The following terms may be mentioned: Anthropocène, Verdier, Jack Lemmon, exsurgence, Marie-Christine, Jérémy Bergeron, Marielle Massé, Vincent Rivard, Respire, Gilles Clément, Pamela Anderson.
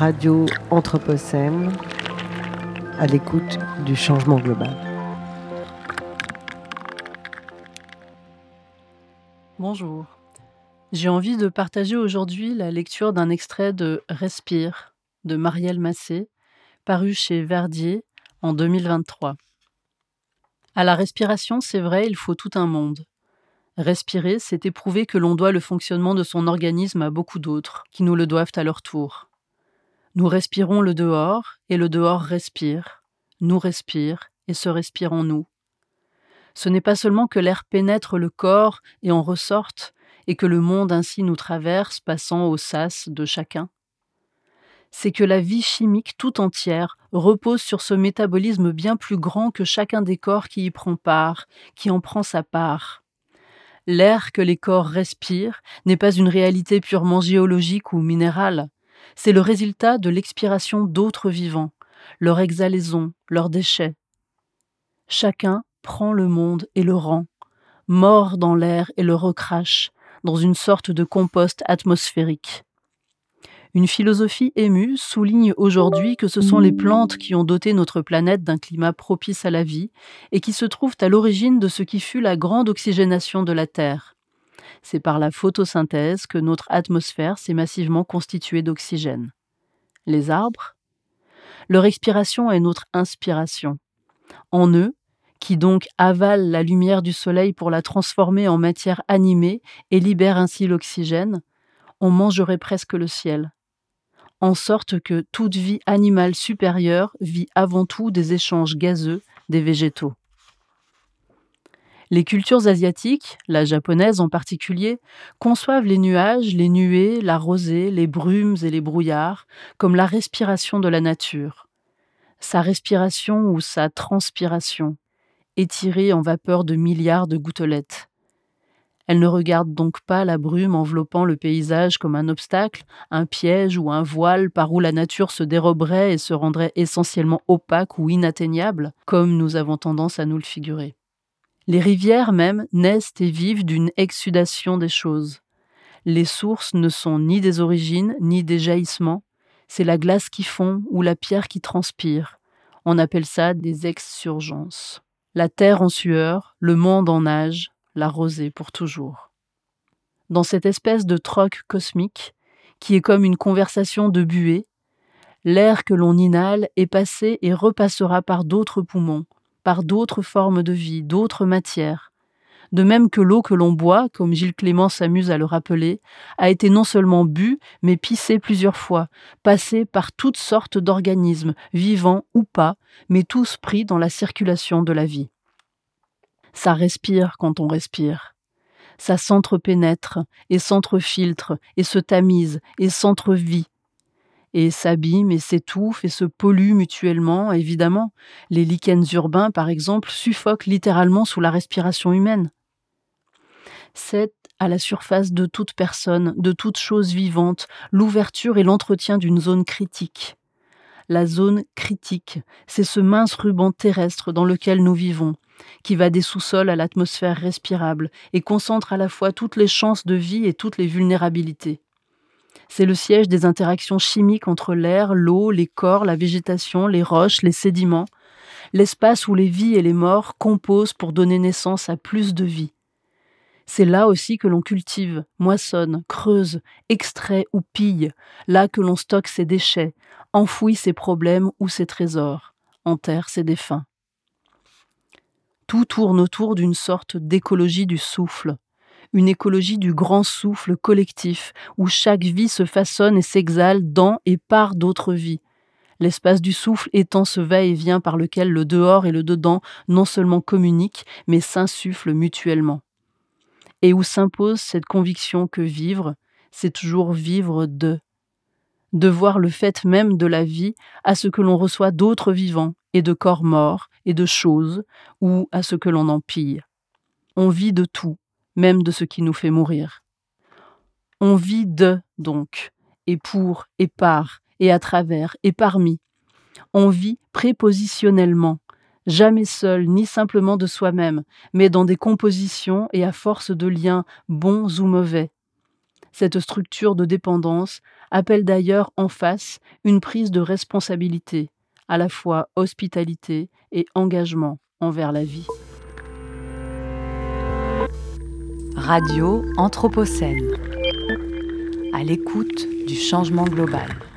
radio Anthropocène, à l'écoute du changement global. Bonjour. J'ai envie de partager aujourd'hui la lecture d'un extrait de Respire de Marielle Massé, paru chez Verdier en 2023. À la respiration, c'est vrai, il faut tout un monde. Respirer, c'est éprouver que l'on doit le fonctionnement de son organisme à beaucoup d'autres, qui nous le doivent à leur tour. Nous respirons le dehors, et le dehors respire, nous respire, et se respire en nous. Ce n'est pas seulement que l'air pénètre le corps et en ressorte, et que le monde ainsi nous traverse, passant au sas de chacun. C'est que la vie chimique tout entière repose sur ce métabolisme bien plus grand que chacun des corps qui y prend part, qui en prend sa part. L'air que les corps respirent n'est pas une réalité purement géologique ou minérale. C'est le résultat de l'expiration d'autres vivants, leur exhalaison, leurs déchets. Chacun prend le monde et le rend, mord dans l'air et le recrache, dans une sorte de compost atmosphérique. Une philosophie émue souligne aujourd'hui que ce sont les plantes qui ont doté notre planète d'un climat propice à la vie et qui se trouvent à l'origine de ce qui fut la grande oxygénation de la Terre. C'est par la photosynthèse que notre atmosphère s'est massivement constituée d'oxygène. Les arbres ? Leur expiration est notre inspiration. En eux, qui donc avalent la lumière du soleil pour la transformer en matière animée et libèrent ainsi l'oxygène, on mangerait presque le ciel. En sorte que toute vie animale supérieure vit avant tout des échanges gazeux des végétaux. Les cultures asiatiques, la japonaise en particulier, conçoivent les nuages, les nuées, la rosée, les brumes et les brouillards comme la respiration de la nature. Sa respiration ou sa transpiration, étirée en vapeur de milliards de gouttelettes. Elle ne regarde donc pas la brume enveloppant le paysage comme un obstacle, un piège ou un voile par où la nature se déroberait et se rendrait essentiellement opaque ou inatteignable, comme nous avons tendance à nous le figurer. Les rivières même naissent et vivent d'une exsudation des choses. Les sources ne sont ni des origines, ni des jaillissements. C'est la glace qui fond ou la pierre qui transpire. On appelle ça des exsurgences. La terre en sueur, le monde en nage, la rosée pour toujours. Dans cette espèce de troc cosmique, qui est comme une conversation de buée, l'air que l'on inhale est passé et repassera par d'autres poumons, par d'autres formes de vie, d'autres matières. De même que l'eau que l'on boit, comme Gilles Clément s'amuse à le rappeler, a été non seulement bue, mais pissée plusieurs fois, passée par toutes sortes d'organismes, vivants ou pas, mais tous pris dans la circulation de la vie. Ça respire quand on respire. Ça s'entrepénètre et s'entrefiltre et se tamise et s'entrevit. Et s'abîme et s'étouffe et se pollue mutuellement, évidemment. Les lichens urbains, par exemple, suffoquent littéralement sous la respiration humaine. C'est à la surface de toute personne, de toute chose vivante, l'ouverture et l'entretien d'une zone critique. La zone critique, c'est ce mince ruban terrestre dans lequel nous vivons, qui va des sous-sols à l'atmosphère respirable et concentre à la fois toutes les chances de vie et toutes les vulnérabilités. C'est le siège des interactions chimiques entre l'air, l'eau, les corps, la végétation, les roches, les sédiments, l'espace où les vies et les morts composent pour donner naissance à plus de vie. C'est là aussi que l'on cultive, moissonne, creuse, extrait ou pille, là que l'on stocke ses déchets, enfouit ses problèmes ou ses trésors, enterre ses défunts. Tout tourne autour d'une sorte d'écologie du souffle, une écologie du grand souffle collectif où chaque vie se façonne et s'exhale dans et par d'autres vies. L'espace du souffle étant ce va-et-vient par lequel le dehors et le dedans non seulement communiquent mais s'insufflent mutuellement. Et où s'impose cette conviction que vivre, c'est toujours vivre de voir le fait même de la vie à ce que l'on reçoit d'autres vivants et de corps morts et de choses, ou à ce que l'on en pille. On vit de tout, même de ce qui nous fait mourir. On vit de, donc, et pour, et par, et à travers, et parmi. On vit prépositionnellement, jamais seul, ni simplement de soi-même, mais dans des compositions et à force de liens, bons ou mauvais. Cette structure de dépendance appelle d'ailleurs en face une prise de responsabilité, à la fois hospitalité et engagement envers la vie. Radio Anthropocène, à l'écoute du changement global.